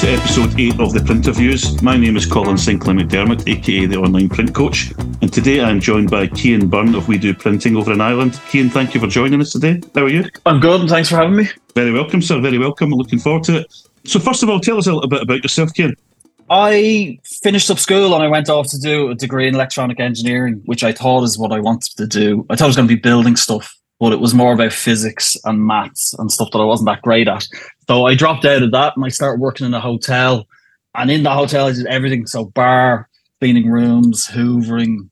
to episode 8 of The Print Reviews. My name is Colin St. Clement-Dermott, aka the Online Print Coach, and today I'm joined by Cian Byrne of We Do Printing over in Ireland. Cian, thank you for joining us today. How are you? I'm good, and thanks for having me. Very welcome, sir. Very welcome. I'm looking forward to it. So first of all, tell us a little bit about yourself, Cian. I finished up school and I went off to do a degree in electronic engineering, which I thought is what I wanted to do. I thought I was going to be building stuff, but it was more about physics and maths and stuff that I wasn't that great at. So I dropped out of that and I started working in a hotel. And in the hotel, I did everything. So bar, cleaning rooms, hoovering,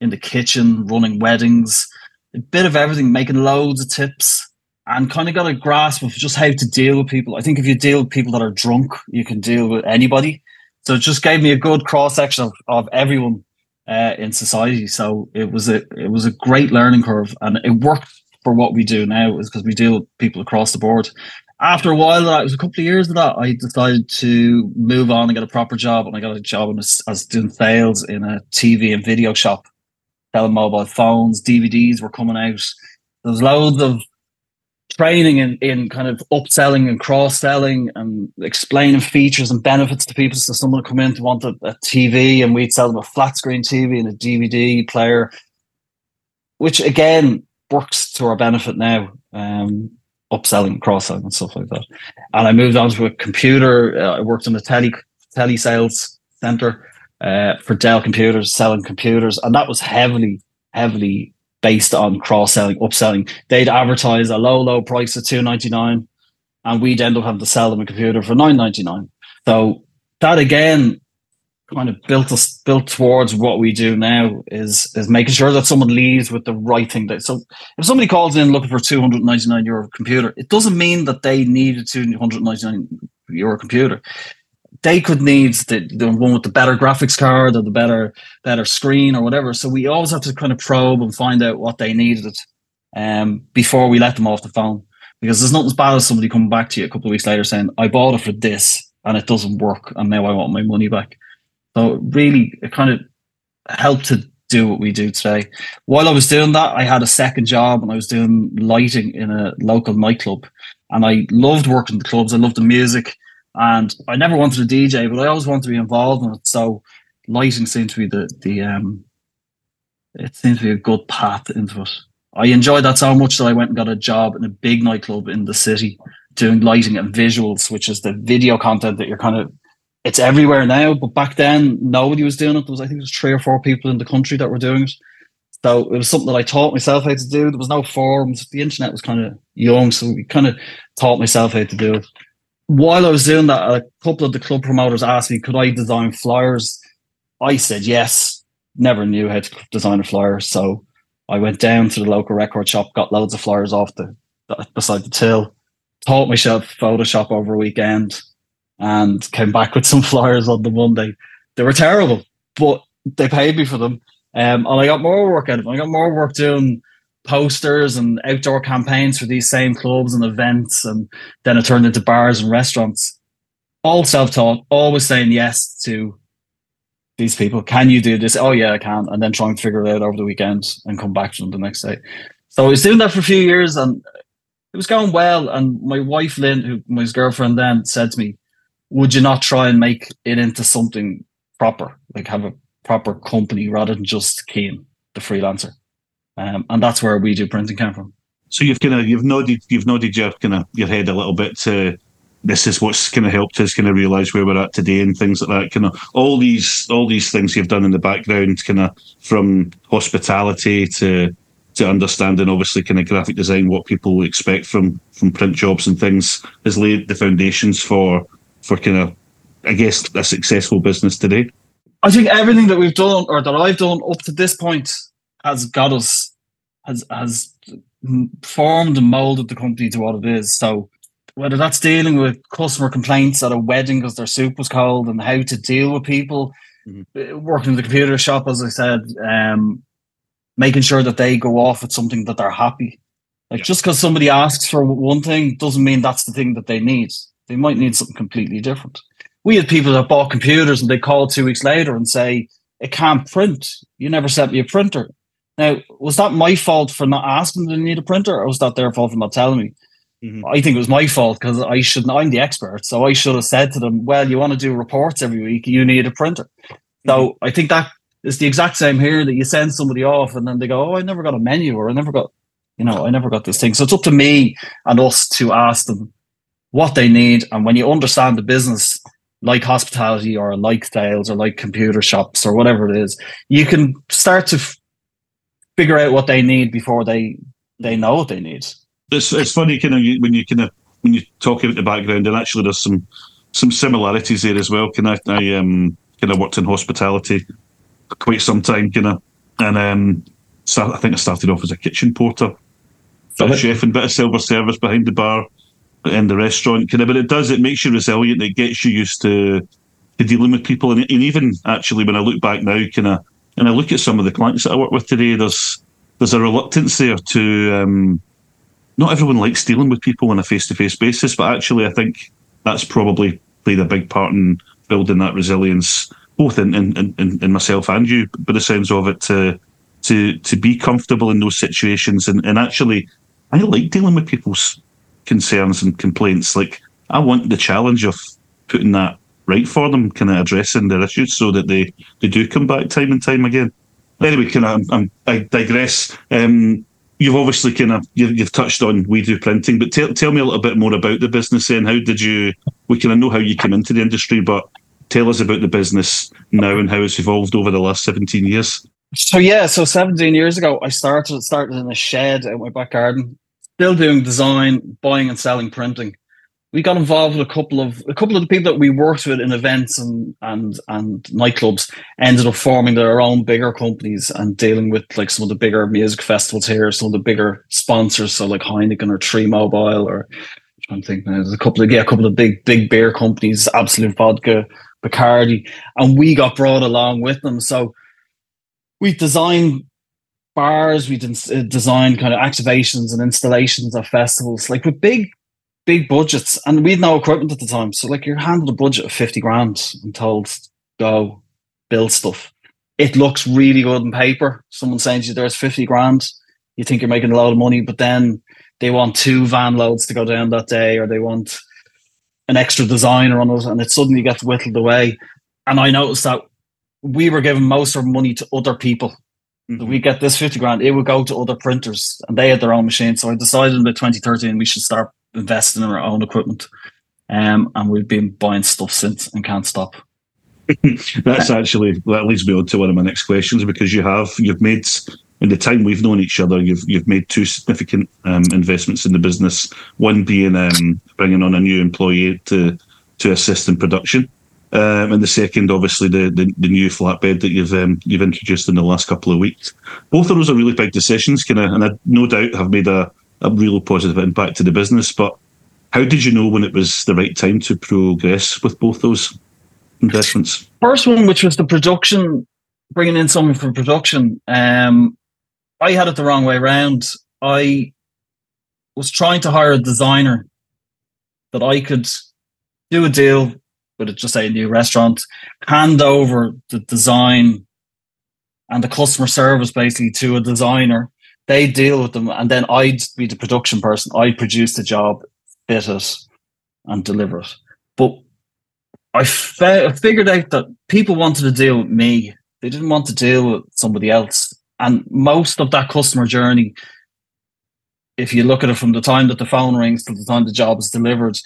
in the kitchen, running weddings, a bit of everything, making loads of tips. And kind of got a grasp of just how to deal with people. I think if you deal with people that are drunk, you can deal with anybody. So it just gave me a good cross-section of everyone in society. So it was a great learning curve. And it worked for what we do now, is because we deal with people across the board. After a while, it was a couple of years of that, I decided to move on and get a proper job. And I got a job as doing sales in a TV and video shop, selling mobile phones, DVDs were coming out. There was loads of training in kind of upselling and cross-selling and explaining features and benefits to people. So someone would come in to want a TV and we'd sell them a flat screen TV and a DVD player, which again works to our benefit now, upselling, cross-selling and stuff like that. And I moved on to a computer. I worked in a tele sales centre for Dell computers, selling computers. And that was heavily based on cross-selling, upselling. They'd advertise a low price of $2.99 and we'd end up having to sell them a computer for $9.99. So that again kind of built towards what we do now, is making sure that someone leaves with the right thing. So if somebody calls in looking for a €299 computer, it doesn't mean that they need a €299 computer. They could need the one with the better graphics card or the better screen or whatever. So we always have to kind of probe and find out what they needed before we let them off the phone. Because there's nothing as bad as somebody coming back to you a couple of weeks later saying, I bought it for this and it doesn't work and now I want my money back. So really, it kind of helped to do what we do today. While I was doing that, I had a second job and I was doing lighting in a local nightclub. And I loved working the clubs. I loved the music. And I never wanted to DJ, but I always wanted to be involved in it. So lighting seemed to be it seemed to be a good path into it. I enjoyed that so much that I went and got a job in a big nightclub in the city doing lighting and visuals, which is the video content that you're kind of, it's everywhere now. But back then, nobody was doing it. There was, I think, 3 or 4 people in the country that were doing it. So it was something that I taught myself how to do. There was no forums. The internet was kind of young, so we kind of taught myself how to do it. While I was doing that, a couple of the club promoters asked me, could I design flyers? I said yes. Never knew how to design a flyer. So I went down to the local record shop, got loads of flyers off beside the till, taught myself Photoshop over a weekend and came back with some flyers on the Monday. They were terrible, but they paid me for them. And I got more work out of them. I got more work doing posters and outdoor campaigns for these same clubs and events, and then it turned into bars and restaurants. All self-taught, always saying yes to these people. Can you do this? Oh yeah, I can. And then try and figure it out over the weekend and come back to them the next day. So I was doing that for a few years and it was going well. And my wife Lynn, who my girlfriend then, said to me, would you not try and make it into something proper, like have a proper company rather than just Cian, the freelancer? And that's where We Do Printing came from. So you've nodded your head a little bit to this is what's kind of helped us kind of realise where we're at today and things like that. Kind of all these things you've done in the background, kind of from hospitality to understanding, obviously, kind of graphic design, what people expect from print jobs and things, has laid the foundations for kind of, I guess, a successful business today. I think everything that we've done, or that I've done up to this point, has got us, has formed and moulded the company to what it is. So whether that's dealing with customer complaints at a wedding because their soup was cold and how to deal with people, working in the computer shop, as I said, making sure that they go off with something that they're happy. Just because somebody asks for one thing doesn't mean that's the thing that they need. They might need something completely different. We had people that bought computers and they called 2 weeks later and say, it can't print. You never sent me a printer. Now, was that my fault for not asking them to need a printer, or was that their fault for not telling me? Mm-hmm. I think it was my fault because I shouldn't. I'm the expert, so I should have said to them, "Well, you want to do reports every week, you need a printer." Mm-hmm. So I think that is the exact same here. That you send somebody off, and then they go, "Oh, I never got a menu, or I never got, you know, I never got this thing." So it's up to me and us to ask them what they need. And when you understand the business, like hospitality, or like sales, or like computer shops, or whatever it is, you can start to figure out what they need before they know what they need. It's funny, when you talk about the background, and actually there's some similarities there as well. I worked in hospitality quite some time, and I think I started off as a kitchen porter, a chef, and a bit of silver service behind the bar in the restaurant. But it makes you resilient. It gets you used to dealing with people, and even actually when I look back now, and I look at some of the clients that I work with today, there's a reluctance there to. Not everyone likes dealing with people on a face-to-face basis, but actually I think that's probably played a big part in building that resilience, both in myself and you, by the sounds of it, to be comfortable in those situations. And actually, I like dealing with people's concerns and complaints. Like, I want the challenge of putting that right for them, addressing their issues so that they do come back time and time again. Anyway, I digress. You've obviously you've touched on We Do Printing, but tell me a little bit more about the business then. How did you? We know how you came into the industry, but tell us about the business now and how it's evolved over the last 17 years. So 17 years ago, I started in a shed out my back garden, still doing design, buying and selling printing. We got involved with a couple of the people that we worked with in events and nightclubs ended up forming their own bigger companies and dealing with like some of the bigger music festivals here, some of the bigger sponsors, so like Heineken or Three Mobile, or I'm thinking there's a couple of big beer companies, Absolut Vodka, Bacardi, and we got brought along with them. So we designed bars, we designed kind of activations and installations at festivals, like with big budgets, and we had no equipment at the time. So like, you're handed a budget of 50 grand and told, go build stuff. It looks really good on paper. Someone sends you, there's 50 grand. You think you're making a lot of money, but then they want 2 van loads to go down that day, or they want an extra designer on it, and it suddenly gets whittled away. And I noticed that we were giving most of our money to other people. Mm-hmm. We get this 50 grand, it would go to other printers, and they had their own machine. So I decided in 2013 we should start investing in our own equipment, and we've been buying stuff since and can't stop. That leads me on to one of my next questions, because you've made, in the time we've known each other, you've made 2 significant investments in the business. One being bringing on a new employee to assist in production, and the second, obviously, the new flatbed that you've introduced in the last couple of weeks. Both of those are really big decisions, and I no doubt have made a real positive impact to the business. But how did you know when it was the right time to progress with both those investments? First one, which was the production, bringing in someone for production, I had it the wrong way around. I was trying to hire a designer that I could do a deal with, just say a new restaurant, hand over the design and the customer service basically to a designer. They deal with them, and then I'd be the production person. I'd produce the job, fit it, and deliver it. But I figured out that people wanted to deal with me. They didn't want to deal with somebody else. And most of that customer journey, if you look at it from the time that the phone rings to the time the job is delivered,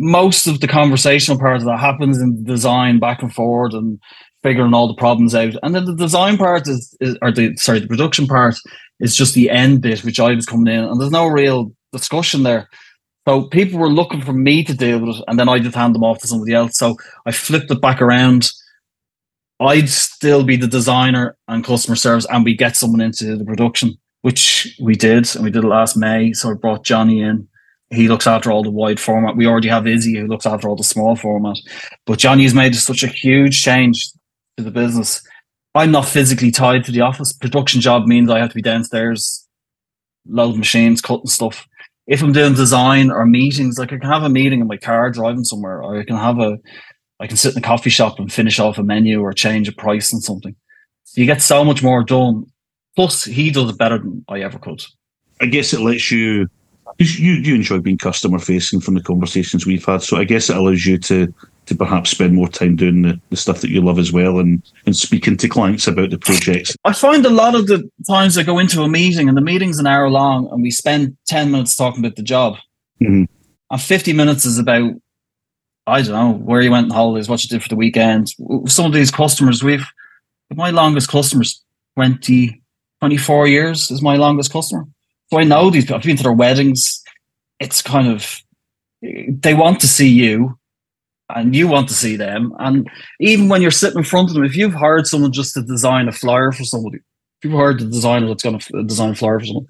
most of the conversational part of that happens in the design, back and forward, and figuring all the problems out. And then the design part the production part is just the end bit, which I was coming in, and there's no real discussion there. So people were looking for me to deal with it, and then I just hand them off to somebody else. So I flipped it back around. I'd still be the designer and customer service, and we get someone into the production, which we did, and we did it last May. So I brought Johnny in. He looks after all the wide format. We already have Izzy, who looks after all the small format. But Johnny's made such a huge change to the business. I'm not physically tied to the office. Production job means I have to be downstairs, load machines, cutting stuff. If I'm doing design or meetings, like I can have a meeting in my car driving somewhere, or I can sit in a coffee shop and finish off a menu or change a price on something. So you get so much more done. Plus, he does it better than I ever could. I guess it lets you You enjoy being customer facing from the conversations we've had, so I guess it allows you to perhaps spend more time doing the stuff that you love as well, and speaking to clients about the projects. I find a lot of the times I go into a meeting and the meeting's an hour long and we spend 10 minutes talking about the job. Mm-hmm. And 50 minutes is about, I don't know, where you went on holidays, what you did for the weekend. Some of these customers, my longest customer's 24 years is my longest customer. So I know these people, I've been to their weddings. It's kind of, they want to see you and you want to see them. And even when you're sitting in front of them, if you've hired someone just to design a flyer for somebody, if you've hired the designer that's going to design a flyer for someone,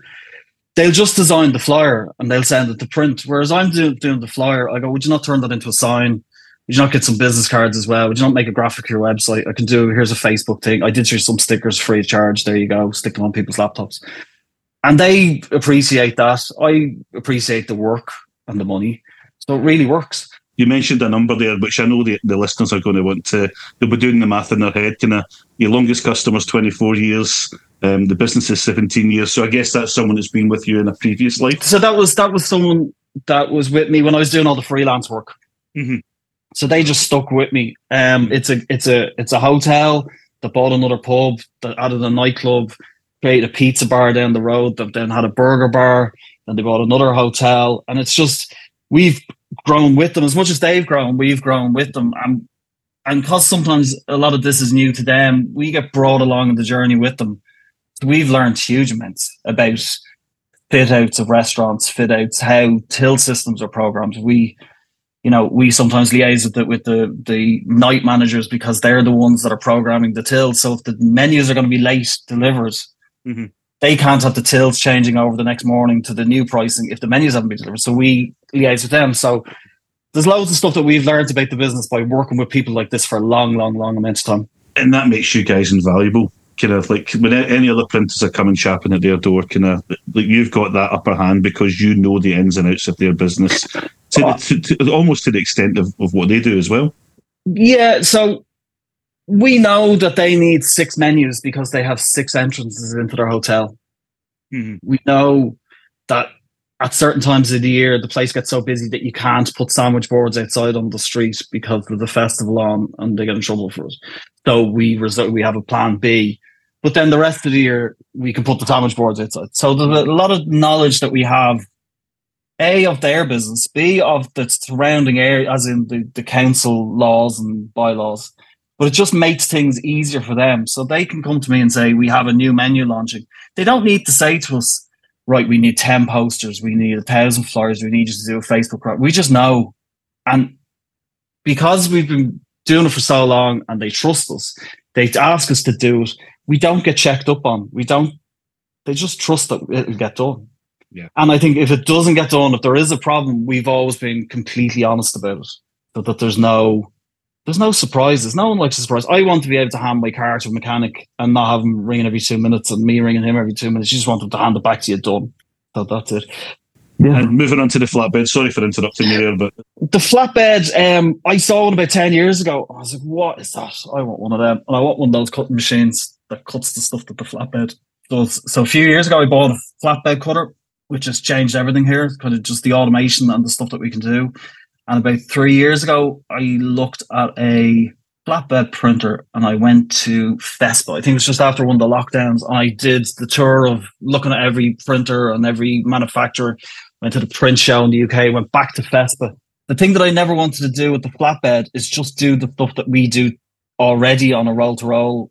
they'll just design the flyer and they'll send it to print. Whereas I'm doing the flyer, I go, would you not turn that into a sign? Would you not get some business cards as well? Would you not make a graphic for your website? I can do, here's a Facebook thing. I did show some stickers free of charge. There you go. Stick them on people's laptops. And they appreciate that. I appreciate the work and the money. So it really works. You mentioned a number there, which I know the listeners are going to want to, they'll be doing the math in their head. Your longest customer's 24 years, the business is 17 years. So I guess that's someone that's been with you in a previous life. So that was someone that was with me when I was doing all the freelance work. Mm-hmm. So they just stuck with me. It's a hotel that bought another pub, that added a nightclub, created a pizza bar down the road, that then had a burger bar, and they bought another hotel. And it's just, we've grown with them. As much as they've grown, we've grown with them. And because sometimes a lot of this is new to them, we get brought along in the journey with them. So we've learned huge amounts about fit-outs of restaurants, fit-outs, how till systems are programmed. We sometimes liaise with the night managers because they're the ones that are programming the tills. So if the menus are going to be late delivered, mm-hmm. they can't have the tills changing over the next morning to the new pricing if the menus haven't been delivered. So we liaise with them. So there's loads of stuff that we've learned about the business by working with people like this for a long, long, long amount of time. And that makes you guys invaluable. Kind of like when any other printers are coming shopping at their door, kind of like you've got that upper hand because you know the ins and outs of their business to almost to the extent of what they do as well. Yeah, so we know that they need 6 menus because they have 6 entrances into their hotel. Mm-hmm. We know that at certain times of the year, the place gets so busy that you can't put sandwich boards outside on the street because of the festival on, and they get in trouble for it. So we have a plan B. But then the rest of the year, we can put the sandwich boards outside. So there's a lot of knowledge that we have, A, of their business, B, of the surrounding area, as in the council laws and bylaws. But it just makes things easier for them. So they can come to me and say, we have a new menu launching. They don't need to say to us, right, we need 10 posters, we need 1,000 flyers, we need you to do a Facebook. We just know. And because we've been doing it for so long and they trust us, they ask us to do it, we don't get checked up on. They just trust that it'll get done. Yeah. And I think if it doesn't get done, if there is a problem, we've always been completely honest about it. So that there's no surprises. No one likes a surprise. I want to be able to hand my car to a mechanic and not have him ringing every 2 minutes and me ringing him every 2 minutes. You just want him to hand it back to you done. So that's it. Yeah. And moving on to the flatbed. Sorry for interrupting you there, but the flatbed, I saw one about 10 years ago. I was like, what is that? I want one of them. And I want one of those cutting machines that cuts the stuff that the flatbed does. So a few years ago, I bought a flatbed cutter, which has changed everything here. It's kind of just the automation and the stuff that we can do. And about 3 years ago, I looked at a flatbed printer and I went to Fespa. I think it was just after one of the lockdowns. And I did the tour of looking at every printer and every manufacturer. Went to the print show in the UK, went back to Fespa. The thing that I never wanted to do with the flatbed is just do the stuff that we do already on a roll-to-roll,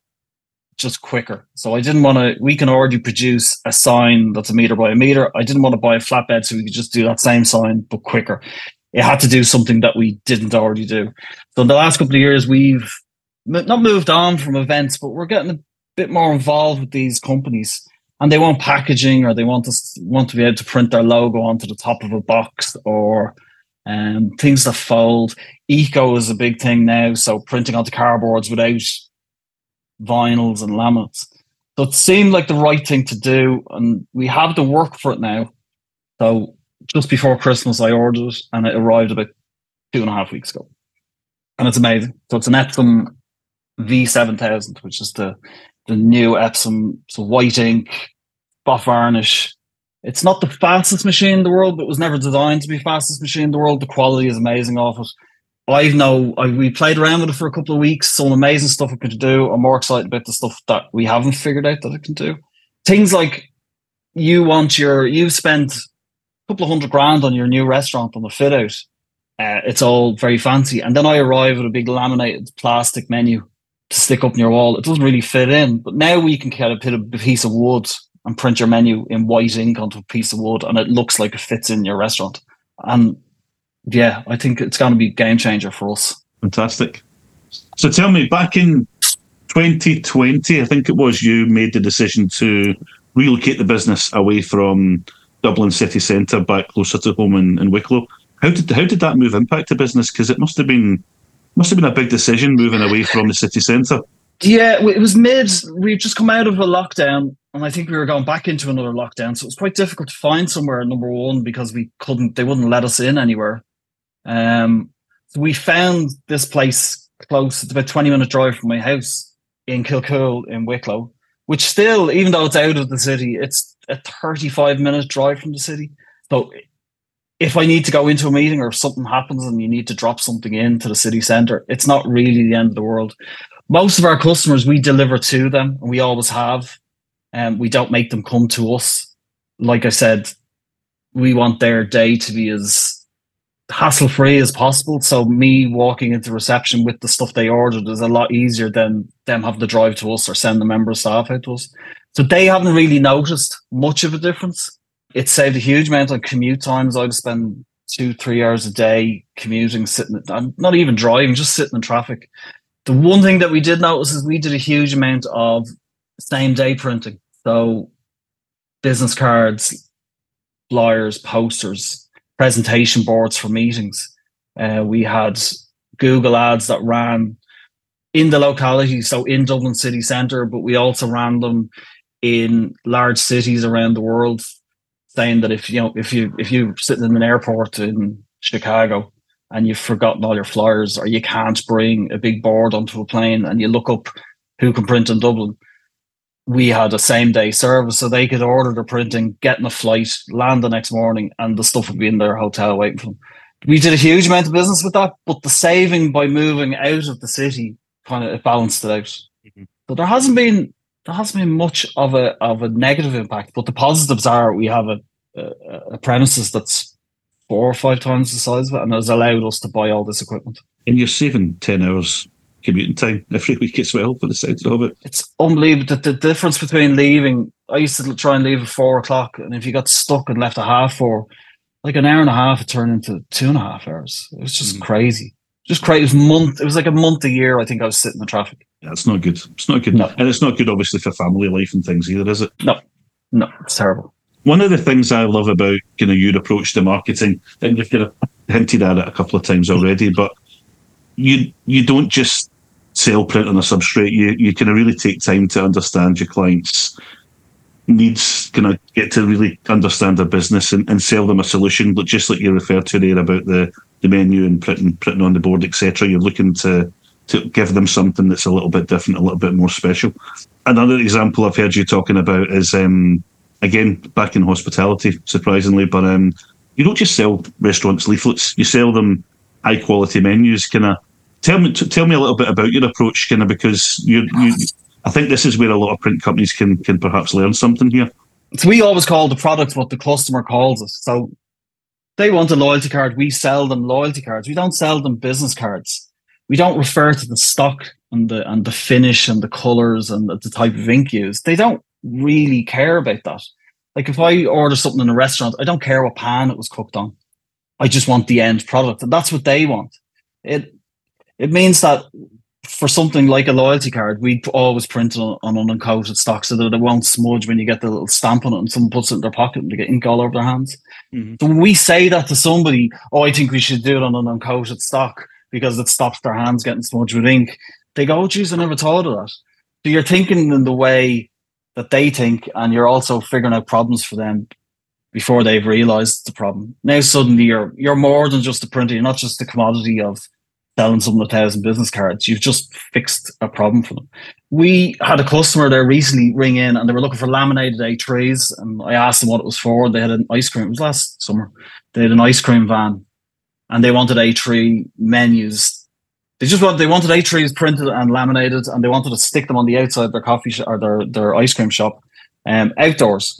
just quicker. So I didn't want to, we can already produce a sign that's 1 meter by 1 meter. I didn't want to buy a flatbed so we could just do that same sign, but quicker. It had to do something that we didn't already do. So in the last couple of years, we've not moved on from events, but we're getting a bit more involved with these companies. And they want packaging, or they want to be able to print their logo onto the top of a box, or things that fold. Eco is a big thing now, so printing onto cardboards without vinyls and laminates. So it seemed like the right thing to do, and we have the work for it now. So just before Christmas, I ordered it, and it arrived about 2.5 weeks ago. And it's amazing. So it's an Epson V7000, which is the new Epson. So white ink, buff varnish, It's not the fastest machine in the world, but it was never designed to be the fastest machine in the world. The quality is amazing off it. We played around with it for a couple of weeks. Some amazing stuff it could do. I'm more excited about the stuff that we haven't figured out that it can do. Things like you spend a couple of $100 grand on your new restaurant on the fit out. It's all very fancy. And then I arrive at a big laminated plastic menu to stick up in your wall. It doesn't really fit in, but now we can kind of put a piece of wood and print your menu in white ink onto a piece of wood, and it looks like it fits in your restaurant. And yeah, I think it's going to be a game changer for us. Fantastic. So tell me, back in 2020, I think it was, you made the decision to relocate the business away from Dublin city centre back closer to home in Wicklow. How did that move impact the business? Because it must have been a big decision moving away from the city centre. Yeah, it was we'd just come out of a lockdown, and I think we were going back into another lockdown. So it was quite difficult to find somewhere, number one, because they wouldn't let us in anywhere. So we found this place close. It's about a 20-minute drive from my house in Kilcool in Wicklow, which still, even though it's out of the city, it's a 35-minute drive from the city. So if I need to go into a meeting or if something happens and you need to drop something into the city centre, it's not really the end of the world. Most of our customers, we deliver to them, and we always have. We don't make them come to us. Like I said, we want their day to be as hassle-free as possible. So me walking into reception with the stuff they ordered is a lot easier than them have to drive to us or send the member of staff out to us. So they haven't really noticed much of a difference. It saved a huge amount on commute times. I'd spend 2-3 hours a day commuting, sitting, not even driving, just sitting in traffic. The one thing that we did notice is we did a huge amount of same-day printing. So business cards, flyers, posters, presentation boards for meetings. We had Google ads that ran in the locality, so in Dublin city centre, but we also ran them in large cities around the world, saying that if you're sitting in an airport in Chicago and you've forgotten all your flyers, or you can't bring a big board onto a plane, and you look up who can print in Dublin, we had a same-day service, so they could order their printing, get in a flight, land the next morning, and the stuff would be in their hotel waiting for them. We did a huge amount of business with that, but the saving by moving out of the city kind of balanced it out. Mm-hmm. So there hasn't been much of a negative impact, but the positives are we have a premises that's 4 or 5 times the size of it, and has allowed us to buy all this equipment. And you're saving 10 hours commuting time every week as well, for the sounds of it. It's unbelievable that the difference between leaving. I used to try and leave at 4 o'clock, and if you got stuck and left at 4:30, like an hour and a half, it turned into 2.5 hours. It was just crazy. Just crazy. It was like a month a year, I think, I was sitting in traffic. Yeah, it's not good. It's not good. No. And it's not good, obviously, for family life and things either, is it? No, it's terrible. One of the things I love about your approach to marketing, and you've kind of hinted at it a couple of times already, but you don't just sell print on a substrate. You kind of really take time to understand your clients' needs, kind of get to really understand their business and sell them a solution. But just like you referred to there about the menu and printing on the board, etc., you're looking to give them something that's a little bit different, a little bit more special. Another example I've heard you talking about is, again, back in hospitality, surprisingly, but you don't just sell restaurants leaflets, you sell them high-quality menus. Tell me a little bit about your approach, because I think this is where a lot of print companies can perhaps learn something here. So we always call the product what the customer calls it. So they want a loyalty card, we sell them loyalty cards. We don't sell them business cards. We don't refer to the stock and the finish and the colours and the type of ink used. They don't really care about that. Like, if I order something in a restaurant, I don't care what pan it was cooked on. I just want the end product, and that's what they want. It means that for something like a loyalty card, we always print on uncoated stock so that it won't smudge when you get the little stamp on it and someone puts it in their pocket and they get ink all over their hands. Mm-hmm. So when we say that to somebody, I think we should do it on an uncoated stock because it stops their hands getting smudged with ink, they go, oh, geez, I never thought of that. So you're thinking in the way that they think, and you're also figuring out problems for them before they've realised the problem. Now suddenly you're more than just a printer. You're not just the commodity of selling something 1,000 business cards. You've just fixed a problem for them. We had a customer there recently ring in and they were looking for laminated A3s, and I asked them what it was for. They had an ice cream, it was last summer, they had an ice cream van and they wanted A3 menus. They wanted A3s printed and laminated, and they wanted to stick them on the outside of their coffee shop or their ice cream shop outdoors.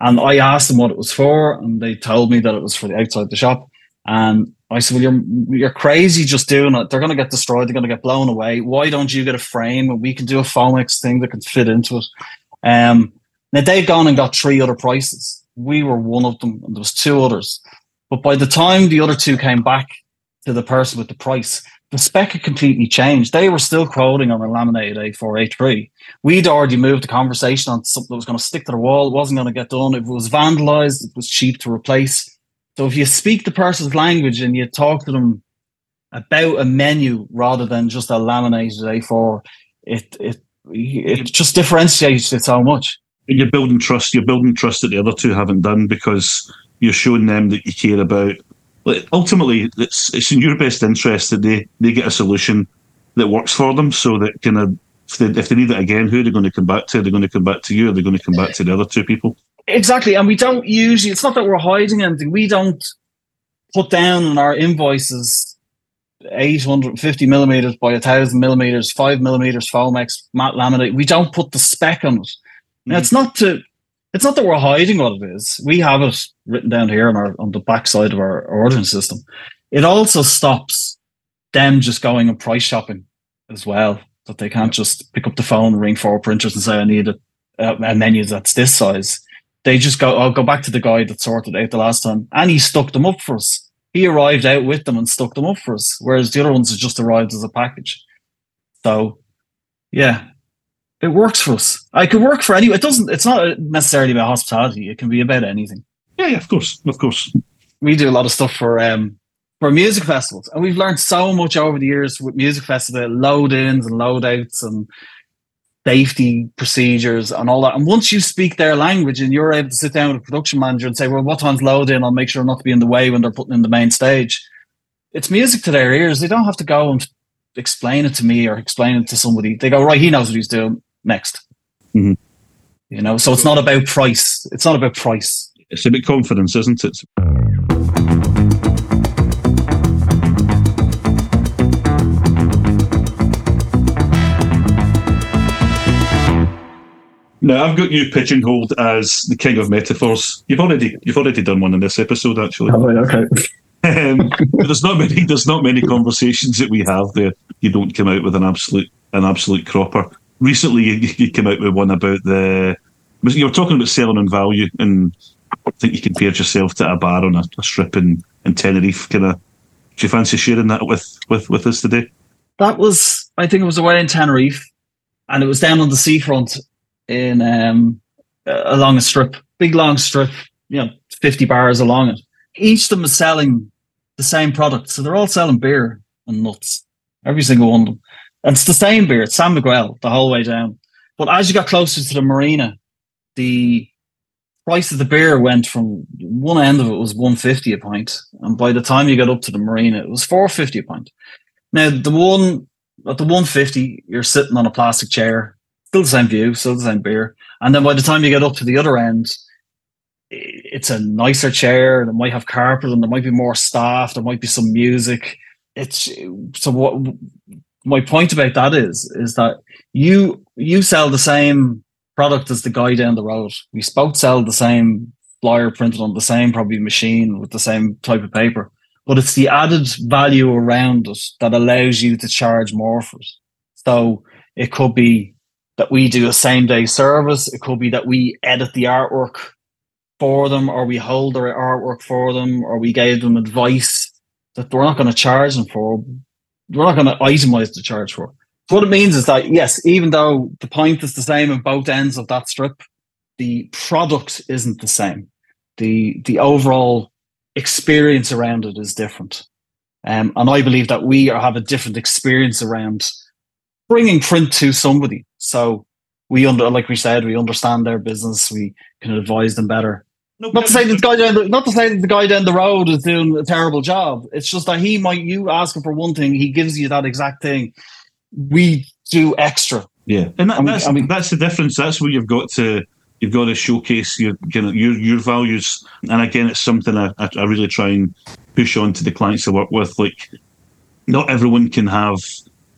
And I asked them what it was for, and they told me that it was for the outside the shop. And I said, well, you're crazy just doing it. They're going to get destroyed. They're going to get blown away. Why don't you get a frame and we can do a Foamex thing that can fit into it? Now, they've gone and got three other prices. We were one of them, and there was two others. But by the time the other two came back to the person with the price, the spec had completely changed. They were still quoting on a laminated A4, A3. We'd already moved the conversation on something that was going to stick to the wall. It wasn't going to get done. If it was vandalized, it was cheap to replace. So if you speak the person's language and you talk to them about a menu rather than just a laminated A4, it just differentiates it so much. You're building trust. You're building trust that the other two haven't done, because you're showing them that you care about. But ultimately, it's in your best interest that they get a solution that works for them, so that kind of if they need it again, who they're going to come back to? They're going to come back to you, or they're going to come back to the other two people. Exactly. And we don't usually, it's not that we're hiding anything. We don't put down on our invoices 850 millimeters by 1,000 millimeters, 5 millimeters Foamex matte laminate. We don't put the spec on it. Now, it's not that we're hiding what it is. We have it written down here on the backside of our ordering system. It also stops them just going and price shopping as well, that they can't just pick up the phone, ring four printers and say, I need a menu that's this size. They just go, I'll go back to the guy that sorted out the last time. And he stuck them up for us. He arrived out with them and stuck them up for us, whereas the other ones have just arrived as a package. So, yeah, it works for us. It could work for anyone. It's not necessarily about hospitality. It can be about anything. Yeah, of course. We do a lot of stuff for music festivals. And we've learned so much over the years with music festivals, load-ins and load-outs and safety procedures and all that. And once you speak their language and you're able to sit down with a production manager and say, well, what time's load in? I'll make sure not to be in the way when they're putting in the main stage. It's music to their ears. They don't have to go and explain it to me or explain it to somebody. They go, right, he knows what he's doing next. Mm-hmm. You know, so it's not about price. It's not about price. It's a bit confidence, isn't it? Now, I've got you pigeonholed as the king of metaphors. You've already done one in this episode, actually. Oh, okay. There's not many conversations that we have there you don't come out with an absolute cropper. Recently, you came out with one about you were talking about selling on value, and I think you compared yourself to a bar on a strip in Tenerife. Kind of, do you fancy sharing that with us today? That was, I think, it was away in Tenerife, and it was down on the seafront. In along a strip, big long strip, 50 bars along it. Each of them is selling the same product, so they're all selling beer and nuts, every single one of them. And it's the same beer, it's San Miguel, the whole way down. But as you got closer to the marina, the price of the beer went from one end of it was $1.50 a pint, and by the time you got up to the marina, it was $4.50 a pint. Now at the $1.50, you're sitting on a plastic chair. Still the same view, still the same beer. And then by the time you get up to the other end, it's a nicer chair, and it might have carpet, and there might be more staff, there might be some music. What my point about that is that you sell the same product as the guy down the road. We both sell the same flyer printed on the same probably machine with the same type of paper. But it's the added value around it that allows you to charge more for it. So it could be that we do a same-day service. It could be that we edit the artwork for them, or we hold their artwork for them, or we gave them advice that we're not going to charge them for. We're not going to itemize the charge for. So what it means is that, yes, even though the pint is the same in both ends of that strip, the product isn't the same. The overall experience around it is different. And I believe that we have a different experience around bringing print to somebody. So we understand their business. We can advise them better. Not to say that the guy down the road is doing a terrible job. It's just that you ask him for one thing, he gives you that exact thing. We do extra. Yeah, and that's the difference. That's where you've got to showcase your values. And again, it's something I really try and push on to the clients I work with. Like, not everyone can have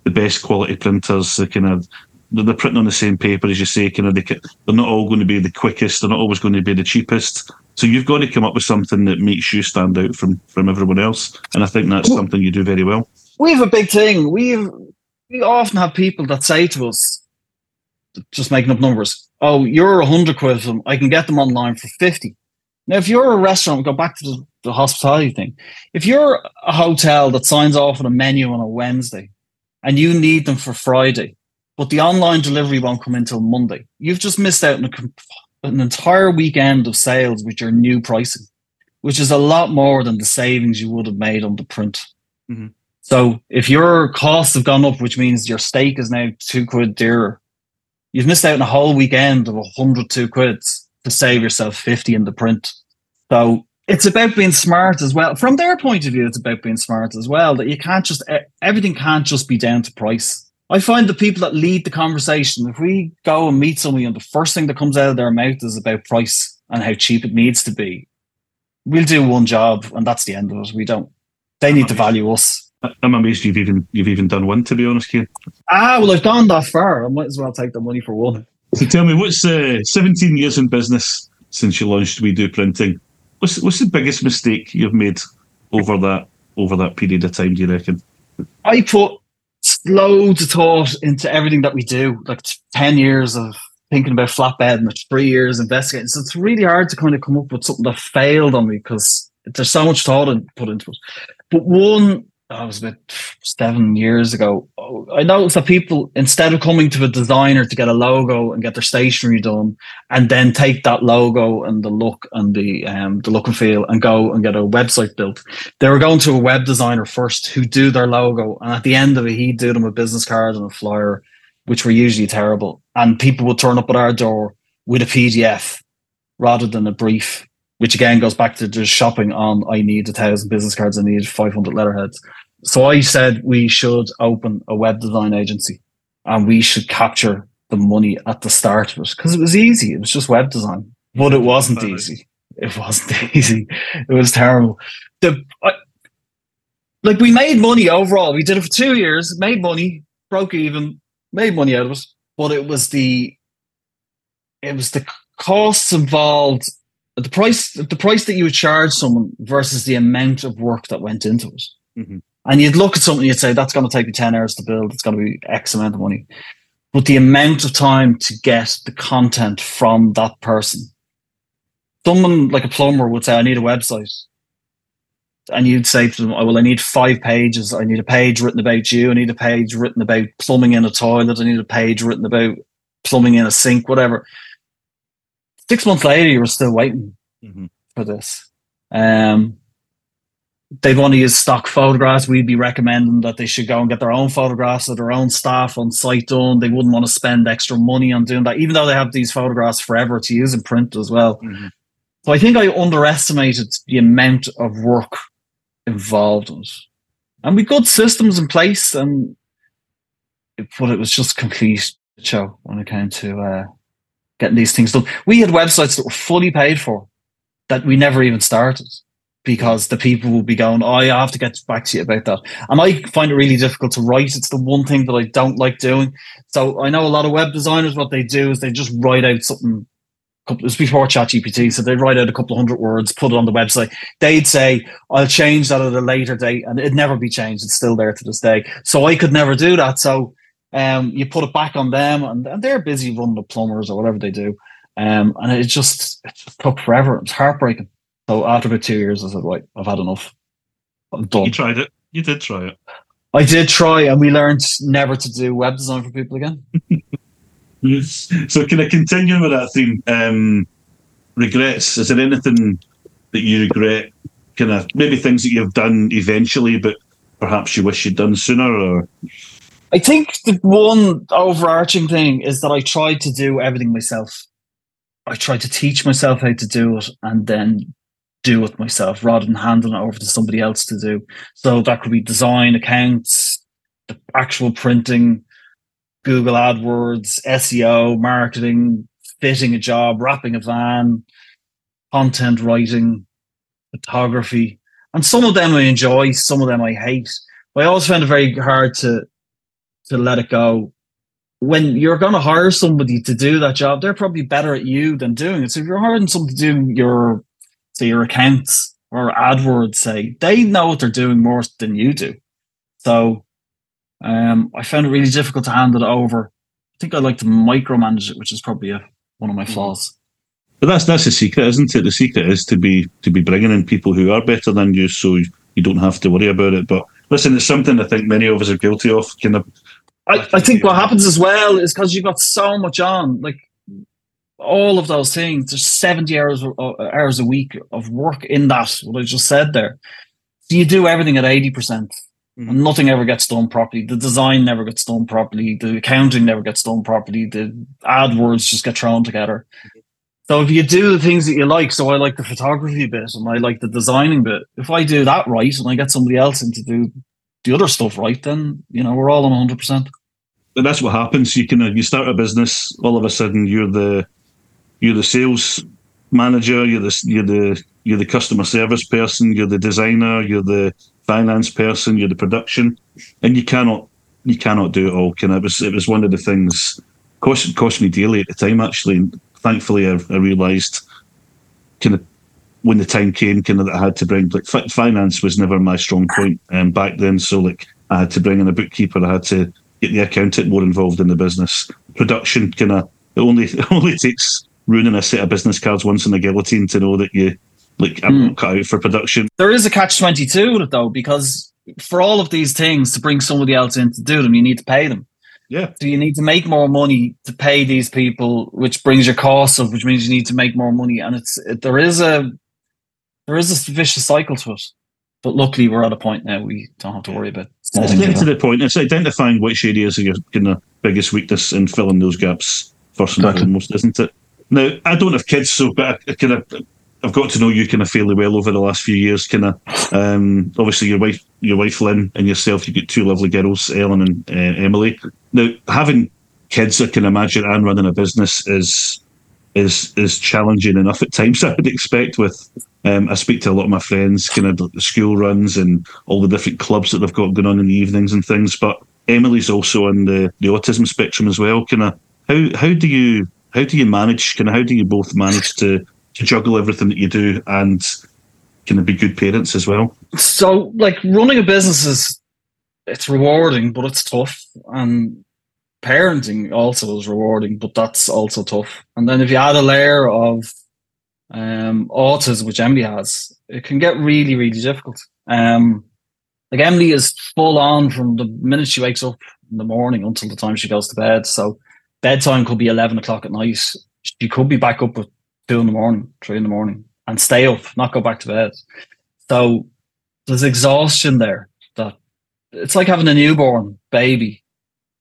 the best quality printers. They're printing on the same paper, as you say. They're not all going to be the quickest. They're not always going to be the cheapest. So you've got to come up with something that makes you stand out from everyone else. And I think that's something you do very well. We have a big thing. We often have people that say to us, just making up numbers, oh, you're 100 quid for them. I can get them online for 50. Now, if you're a restaurant, go back to the hospitality thing. If you're a hotel that signs off on a menu on a Wednesday and you need them for Friday, but the online delivery won't come in till Monday, you've just missed out on an entire weekend of sales with your new pricing, which is a lot more than the savings you would have made on the print. Mm-hmm. So if your costs have gone up, which means your steak is now 2 quid dearer, you've missed out on a whole weekend of 102 quids to save yourself 50 in the print. So it's about being smart as well. From their point of view, it's about being smart as well, that everything can't just be down to price. I find the people that lead the conversation, if we go and meet somebody and the first thing that comes out of their mouth is about price and how cheap it needs to be, we'll do one job and that's the end of it. They need to value us. I'm amazed you've even done one, to be honest, Cian. Well, I've gone that far. I might as well take the money for one. So tell me, what's 17 years in business since you launched We Do Printing? What's the biggest mistake you've made over that period of time, do you reckon? I put loads of thought into everything that we do, like 10 years of thinking about flatbed and 3 years investigating. So it's really hard to kind of come up with something that failed on me because there's so much thought put into it. But that was about 7 years ago, I noticed that people, instead of coming to a designer to get a logo and get their stationery done and then take that logo and the look and the look and feel and go and get a website built, they were going to a web designer first who do their logo, and at the end of it he'd do them a business card and a flyer, which were usually terrible, and people would turn up at our door with a PDF rather than a brief, which again goes back to just shopping on, I need 1,000 business cards, I need 500 letterheads. So I said we should open a web design agency and we should capture the money at the start of it, because it was easy. It was just web design, but it wasn't easy. It wasn't easy. It was terrible. We made money overall. We did it for 2 years, made money, broke even, made money out of it. But it was the costs involved. The price that you would charge someone versus the amount of work that went into it. Mm-hmm. And you'd look at something, you'd say, that's going to take me 10 hours to build. It's going to be X amount of money. But the amount of time to get the content from that person. Someone like a plumber would say, I need a website. And you'd say to them, oh, well, I need 5 pages. I need a page written about you. I need a page written about plumbing in a toilet. I need a page written about plumbing in a sink, whatever. 6 months later, you were still waiting for this. They want to use stock photographs. We'd be recommending that they should go and get their own photographs of their own staff on site done. They wouldn't want to spend extra money on doing that, even though they have these photographs forever to use in print as well. Mm-hmm. So I think I underestimated the amount of work involved in it. And we got systems in place, but it was just complete show when it came to... getting these things done. We had websites that were fully paid for that we never even started because the people would be going, I have to get back to you about that. And I find it really difficult to write. It's the one thing that I don't like doing. So I know a lot of web designers, what they do is they just write out something. It was before ChatGPT, so they'd write out a couple of 100 words, put it on the website. They'd say, I'll change that at a later date, and it'd never be changed. It's still there to this day. So I could never do that. So you put it back on them, and they're busy running the plumbers or whatever they do. And it just took forever. It was heartbreaking. So after about 2 years, I said, right, I've had enough. I'm done. You tried it. You did try it. I did try, and we learned never to do web design for people again. Yes. So can I continue with that theme? Regrets. Is there anything that you regret? Maybe things that you've done eventually, but perhaps you wish you'd done sooner, or... I think the one overarching thing is that I tried to do everything myself. I tried to teach myself how to do it and then do it myself rather than handing it over to somebody else to do. So that could be design, accounts, the actual printing, Google AdWords, SEO, marketing, fitting a job, wrapping a van, content writing, photography. And some of them I enjoy, some of them I hate. But I always found it very hard to let it go. When you're going to hire somebody to do that job, they're probably better at you than doing it. So if you're hiring somebody to do your accounts or AdWords, say, they know what they're doing more than you do. So I found it really difficult to hand it over. I think I like to micromanage it, which is probably one of my flaws. But that's the secret, isn't it? The secret is to be bringing in people who are better than you, so you don't have to worry about it. But listen, it's something I think many of us are guilty of. Kind of. I think what happens as well is because you've got so much on, like all of those things, there's 70 hours a week of work in that, what I just said there. So you do everything at 80%, and nothing ever gets done properly. The design never gets done properly. The accounting never gets done properly. The AdWords just get thrown together. So if you do the things that you like, so I like the photography bit and I like the designing bit. If I do that right and I get somebody else in to do the other stuff right, then, you know, we're all on 100%. And that's what happens. You start a business, all of a sudden you're the sales manager, you're the customer service person, you're the designer, you're the finance person, you're the production, and you cannot do it all. It was one of the things cost me dearly at the time, actually. And thankfully, I realised when the time came, that I had to bring, like, finance was never my strong point back then. So, like, I had to bring in a bookkeeper. I had to get the accountant more involved in the business. Production, it only takes ruining a set of business cards once in the guillotine to know that you, like, I'm not cut out for production. There is a catch-22 though, because for all of these things to bring somebody else in to do them, you need to pay them. Yeah. So you need to make more money to pay these people, which brings your costs up, which means you need to make more money, and there is a vicious cycle to it. But luckily, we're at a point now we don't have to worry about. It's getting to the point. It's identifying which areas are your biggest weakness and filling those gaps first and foremost, isn't it? Now, I don't have kids, so but I've got to know you fairly well over the last few years. Obviously your wife Lynn, and yourself. You've got two lovely girls, Ellen and Emily. Now, having kids, I can imagine, and running a business is challenging enough at times. I would expect with. I speak to a lot of my friends, the school runs and all the different clubs that they've got going on in the evenings and things. But Emily's also on the autism spectrum as well. How do you manage? How do you both manage to juggle everything that you do and be good parents as well? So, like, running a business it's rewarding, but it's tough, and parenting also is rewarding, but that's also tough. And then if you add a layer of autism, which Emily has, it can get really, really difficult. Like, Emily is full on from the minute she wakes up in the morning until the time she goes to bed. So bedtime could be 11 o'clock at night. She could be back up at 2 in the morning, 3 in the morning, and stay up, not go back to bed. So there's exhaustion there. That it's like having a newborn baby,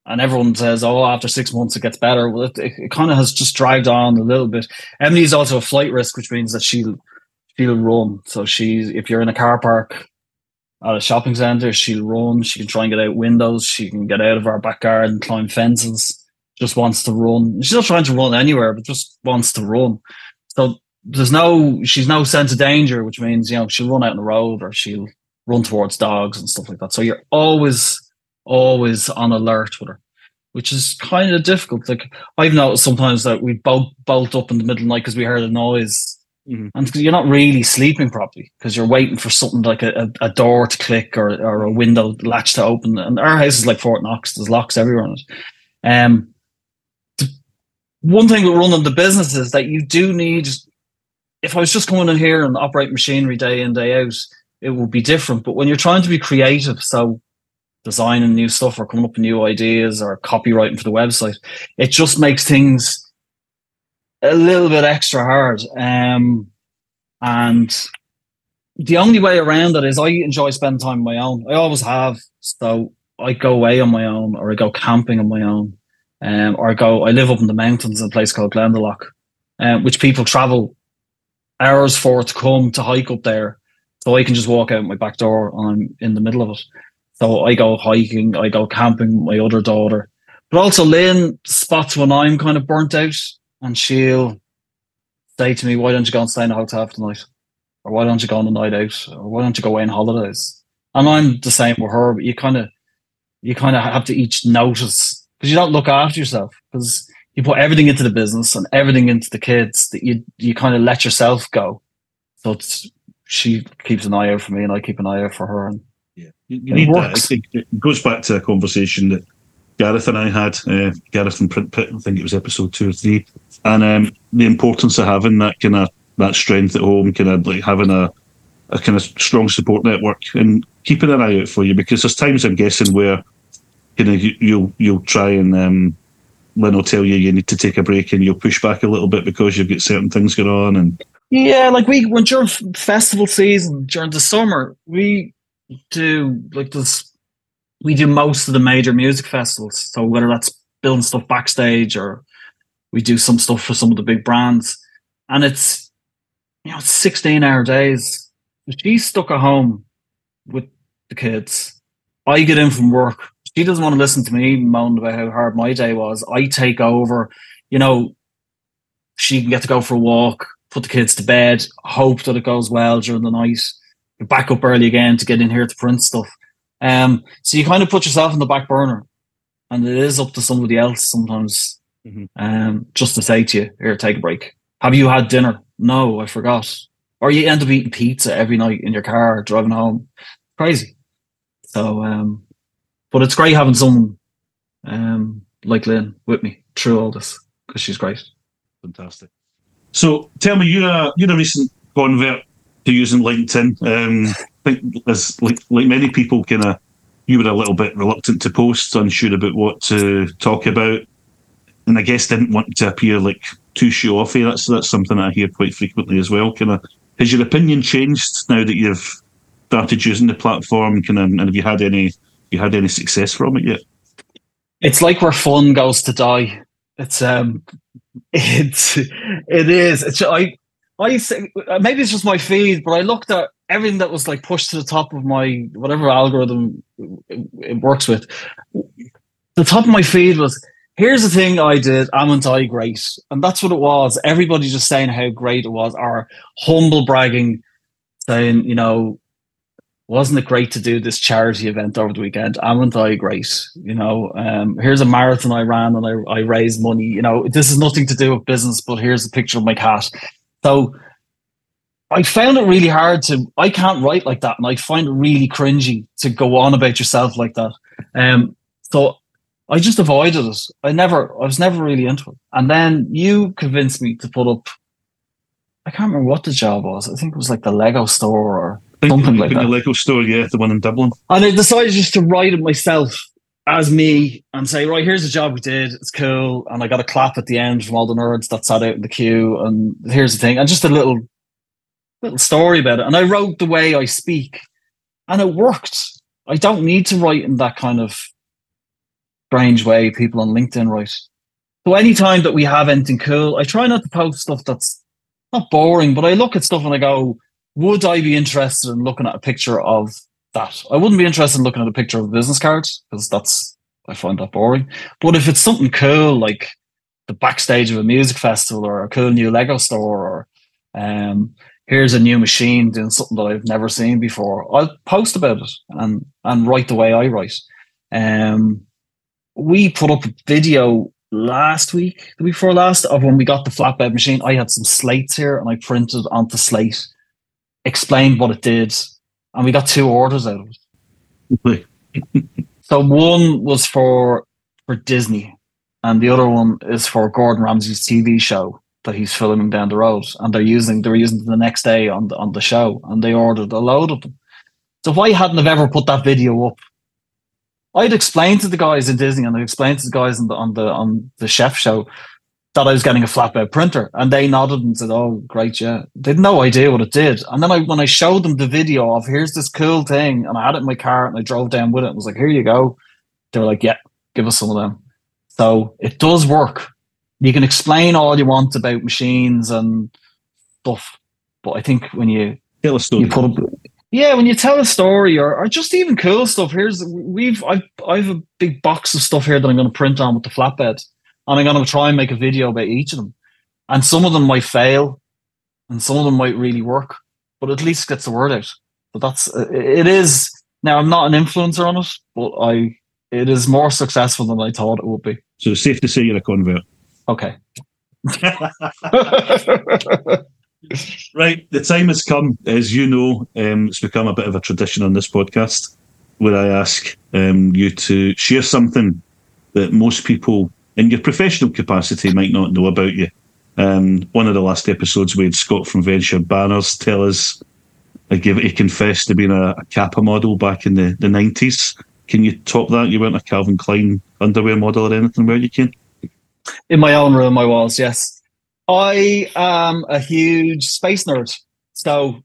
and everyone says, oh, after 6 months it gets better. Well, it kind of has just dragged on a little bit. Emily's also a flight risk, which means that she'll run. So if you're in a car park at a shopping centre, she'll run. She can try and get out windows. She can get out of our back garden, climb fences. Just wants to run. She's not trying to run anywhere, but just wants to run. So she's no sense of danger, which means, she'll run out on the road, or she'll run towards dogs and stuff like that. So you're always on alert with her, which is kind of difficult. Like, I've noticed sometimes that we both bolt up in the middle of the night because we heard a noise, and you're not really sleeping properly because you're waiting for something like a door to click or a window latch to open. And our house is like Fort Knox. There's locks everywhere on it. One thing with running the business is that you do need, if I was just coming in here and operate machinery day in, day out, it would be different. But when you're trying to be creative, so designing new stuff or coming up with new ideas or copywriting for the website, it just makes things a little bit extra hard. And the only way around that is I enjoy spending time on my own. I always have. So I go away on my own, or I go camping on my own. I live up in the mountains in a place called Glendalough, which people travel hours for to come to hike up there. So I can just walk out my back door and I'm in the middle of it. So I go hiking, I go camping with my other daughter. But also Lynn spots when I'm kind of burnt out and she'll say to me, why don't you go and stay in a hotel for the night? Or why don't you go on a night out? Or why don't you go away on holidays? And I'm the same with her, but you kind of have to each notice, because you don't look after yourself, because you put everything into the business and everything into the kids that you kind of let yourself go. So she keeps an eye out for me and I keep an eye out for her. And yeah, you need that. I think it goes back to a conversation that Gareth and I had, Gareth and Print Pit, I think it was episode 2 or 3, and the importance of having that kind of that strength at home, kind of like having a kind of strong support network and keeping an eye out for you, because there's times I'm guessing where you know you'll try and Lynn will tell you you need to take a break and you'll push back a little bit because you've got certain things going on. And yeah, like when during festival season during the summer we do like this. We do most of the major music festivals. So whether that's building stuff backstage or we do some stuff for some of the big brands, and it's, you know, 16-hour days. She's stuck at home with the kids. I get in from work. She doesn't want to listen to me moan about how hard my day was. I take over, you know, she can get to go for a walk, put the kids to bed, hope that it goes well during the night, get back up early again to get in here to print stuff. So you kind of put yourself on the back burner, and it is up to somebody else sometimes, just to say to you, here, take a break. Have you had dinner? No, I forgot. Or you end up eating pizza every night in your car, driving home. Crazy. So, but it's great having someone, like Lynn with me through all this, because she's great. Fantastic. So tell me, you're a recent convert to using LinkedIn. I think as like many people, kind of, you were a little bit reluctant to post, unsure about what to talk about, and I guess didn't want to appear like too show-offy. That's something I hear quite frequently as well. Kind of, has your opinion changed now that you've started using the platform? Kind of, and have you had any success from it yet? It's like where fun goes to die. It is. I say, maybe it's just my feed, but I looked at everything that was like pushed to the top of my whatever algorithm it works with. The top of my feed was, here's the thing I did, amn't I great? And that's what it was. Everybody just saying how great it was, or humble bragging, saying, you know, wasn't it great to do this charity event over the weekend? Amn't I great? You know, here's a marathon I ran and I raised money. You know, this is nothing to do with business, but here's a picture of my cat. So I found it really hard I can't write like that, and I find it really cringy to go on about yourself like that. So I just avoided it. I was never really into it. And then you convinced me to put up, I can't remember what the job was. I think it was like the Lego store or something like that. The Lego store, yeah, the one in Dublin. And I decided just to write it myself as me and say, right, here's the job we did, it's cool, and I got a clap at the end from all the nerds that sat out in the queue, and here's the thing, and just a little story about it. And I wrote the way I speak, and it worked. I don't need to write in that kind of strange way people on LinkedIn write. So anytime that we have anything cool, I try not to post stuff that's not boring, but I look at stuff and I go, would I be interested in looking at a picture of that? I wouldn't be interested in looking at a picture of a business card, because I find that boring. But if it's something cool, like the backstage of a music festival, or a cool new Lego store, or here's a new machine doing something that I've never seen before, I'll post about it and write the way I write. We put up a video last week, the week before last, of when we got the flatbed machine. I had some slates here and I printed onto slate, explained what it did, and we got 2 orders out of it. So one was for Disney, and the other one is for Gordon Ramsay's TV show that he's filming down the road. And they were using it the next day on the show, and they ordered a load of them. So if I hadn't have ever put that video up, I'd explained to the guys in Disney, and I explained to the guys on the chef show that I was getting a flatbed printer, and they nodded and said, oh, great, yeah. They had no idea what it did. And then when I showed them the video of, here's this cool thing, and I had it in my car and I drove down with it and was like, here you go. They were like, yeah, give us some of them. So it does work. you can explain all you want about machines and stuff, but I think when you tell a story, when you tell a story or just even cool stuff. I've a big box of stuff here that I'm going to print on with the flatbed, and I'm going to try and make a video about each of them. And some of them might fail, and some of them might really work, but at least gets the word out. But it is. Now, I'm not an influencer on it, but it is more successful than I thought it would be. So it's safe to say you're a convert. Okay. Right, the time has come. As you know, it's become a bit of a tradition on this podcast where I ask you to share something that most people in your professional capacity might not know about you. One of the last episodes, we had Scott from Venture Banners tell us he confessed to being a Kappa model back in the 90s. Can you top that? You weren't a Calvin Klein underwear model or anything, were you, Cian? In my own room, I was, yes. I am a huge space nerd. So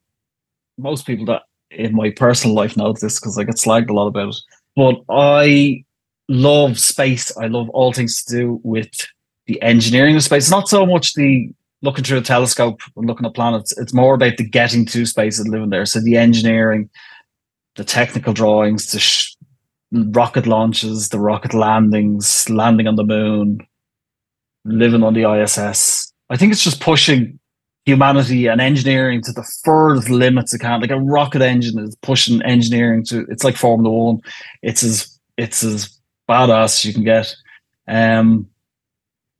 most people that in my personal life know this because I get slagged a lot about it. But I love space. I love all things to do with the engineering of space. It's not so much the looking through a telescope and looking at planets. It's more about the getting to space and living there. So the engineering, the technical drawings, the rocket launches, the rocket landings, landing on the moon, living on the ISS. I think it's just pushing humanity and engineering to the furthest limits it can. Like a rocket engine is pushing engineering to, it's like Formula One. It's as badass as you can get.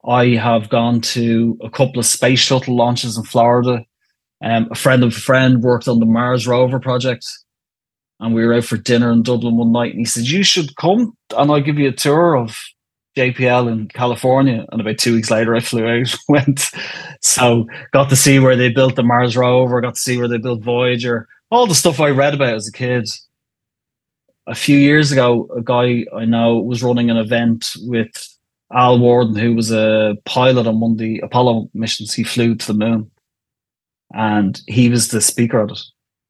I have gone to a couple of space shuttle launches in Florida. A friend of a friend worked on the Mars Rover project, and we were out for dinner in Dublin one night, and he said, you should come and I'll give you a tour of JPL in California. And about 2 weeks later, I flew out, went. So got to see where they built the Mars Rover, got to see where they built Voyager, all the stuff I read about as a kid. A few years ago, a guy I know was running an event with Al Warden, who was a pilot on one of the Apollo missions. He flew to the moon and he was the speaker at it.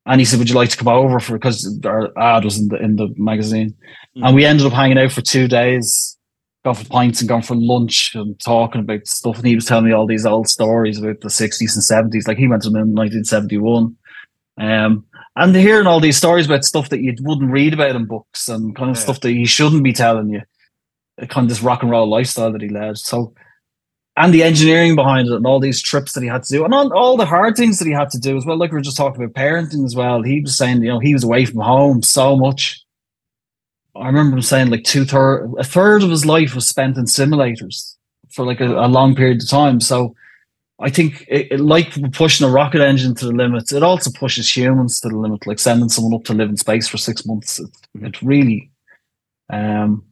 And he said, would you like to come over for, because our ad was in the magazine. Mm-hmm. And we ended up hanging out for 2 days, gone for pints and gone for lunch and talking about stuff. And he was telling me all these old stories about the 60s and 70s. Like he went to the moon in 1971. And hearing all these stories about stuff that you wouldn't read about in books and kind of stuff that he shouldn't be telling you. Kind of this rock and roll lifestyle that he led. So, and the engineering behind it and all these trips that he had to do and all the hard things that he had to do as well. Like we were just talking about parenting as well. He was saying, you know, he was away from home so much. I remember him saying like a third of his life was spent in simulators for like a long period of time. So I think like pushing a rocket engine to the limits, it also pushes humans to the limit, like sending someone up to live in space for 6 months. It really, I'm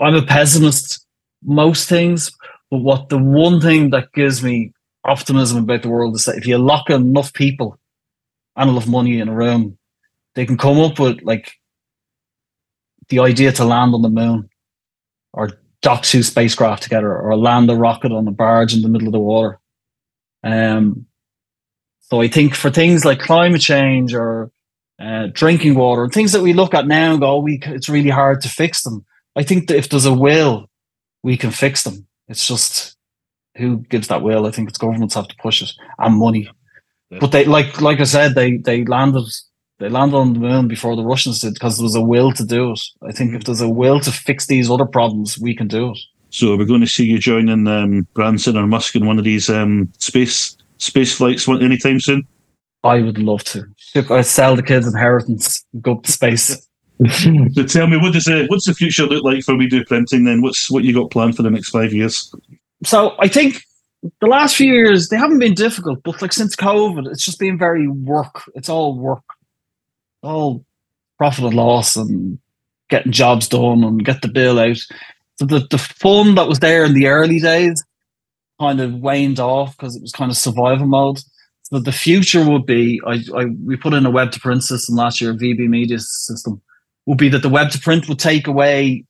a pessimist most things, but what the one thing that gives me optimism about the world is that if you lock enough people and enough money in a room, they can come up with like the idea to land on the moon or dock two spacecraft together or land a rocket on a barge in the middle of the water. So I think for things like climate change or drinking water and things that we look at now and go, it's really hard to fix them. I think that if there's a will, we can fix them. It's just who gives that will. I think it's governments have to push it and money. Yeah. But they, like I said, they landed on the moon before the Russians did because there was a will to do it. I think if there's a will to fix these other problems, we can do it. So are we going to see you joining Branson or Musk in one of these space flights anytime soon? I would love to. I'd sell the kids' inheritance, go up to space. So tell me, what's the future look like for We Do Printing then? What you got planned for the next 5 years? So I think the last few years, they haven't been difficult, but like since COVID, it's just been very work. It's all work, all profit and loss and getting jobs done and get the bill out. So the fun that was there in the early days kind of waned off because it was kind of survival mode. So the future would be, we put in a web to print system last year, a VB Media system. Would be that the web to print would take away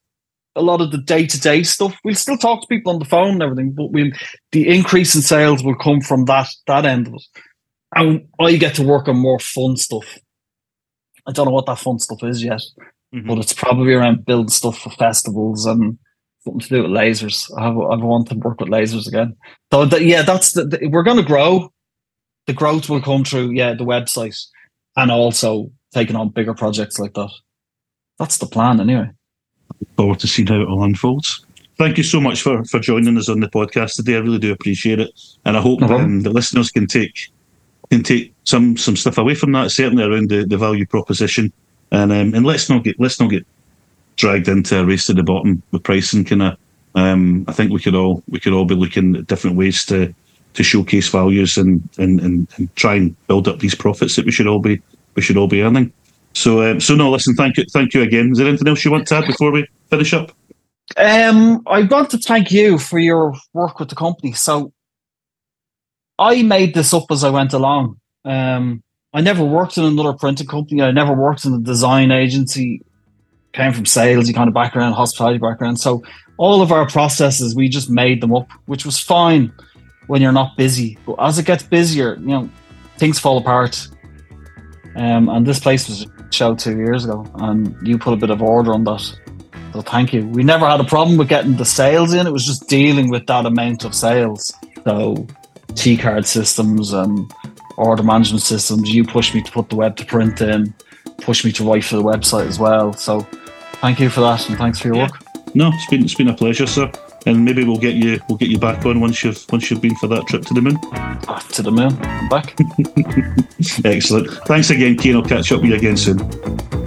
a lot of the day-to-day stuff. We'll still talk to people on the phone and everything, but the increase in sales will come from that end of it. And I get to work on more fun stuff. I don't know what that fun stuff is yet, but it's probably around building stuff for festivals and something to do with lasers. I've wanted to work with lasers again. So we're going to grow. The growth will come through, the website, and also taking on bigger projects like that. That's the plan, anyway. Look forward to seeing how it all unfolds. Thank you so much for joining us on the podcast today. I really do appreciate it, and I hope the listeners can take some stuff away from that, certainly around the value proposition, and let's not get dragged into a race to the bottom with pricing. I think we could all be looking at different ways to showcase values and try and build up these profits that we should all be earning. So no, listen, thank you again. Is there anything else you want to add before we finish up? I want to thank you for your work with the company. So I made this up as I went along. I never worked in another printing company. I never worked in a design agency. Came from salesy kind of background, hospitality background. So all of our processes, we just made them up, which was fine when you're not busy. But as it gets busier, things fall apart. And this place was a show 2 years ago, and you put a bit of order on that. So thank you. We never had a problem with getting the sales in. It was just dealing with that amount of sales. So T-card systems and order management systems. You pushed me to put the web to print in, pushed me to write for the website as well. So thank you for that, and thanks for your work. No, it's been a pleasure, sir. And maybe we'll get you back on once you've been for that trip to the moon. Ah, to the moon. I'm back. Excellent. Thanks again, Cian. I'll catch up with you again soon.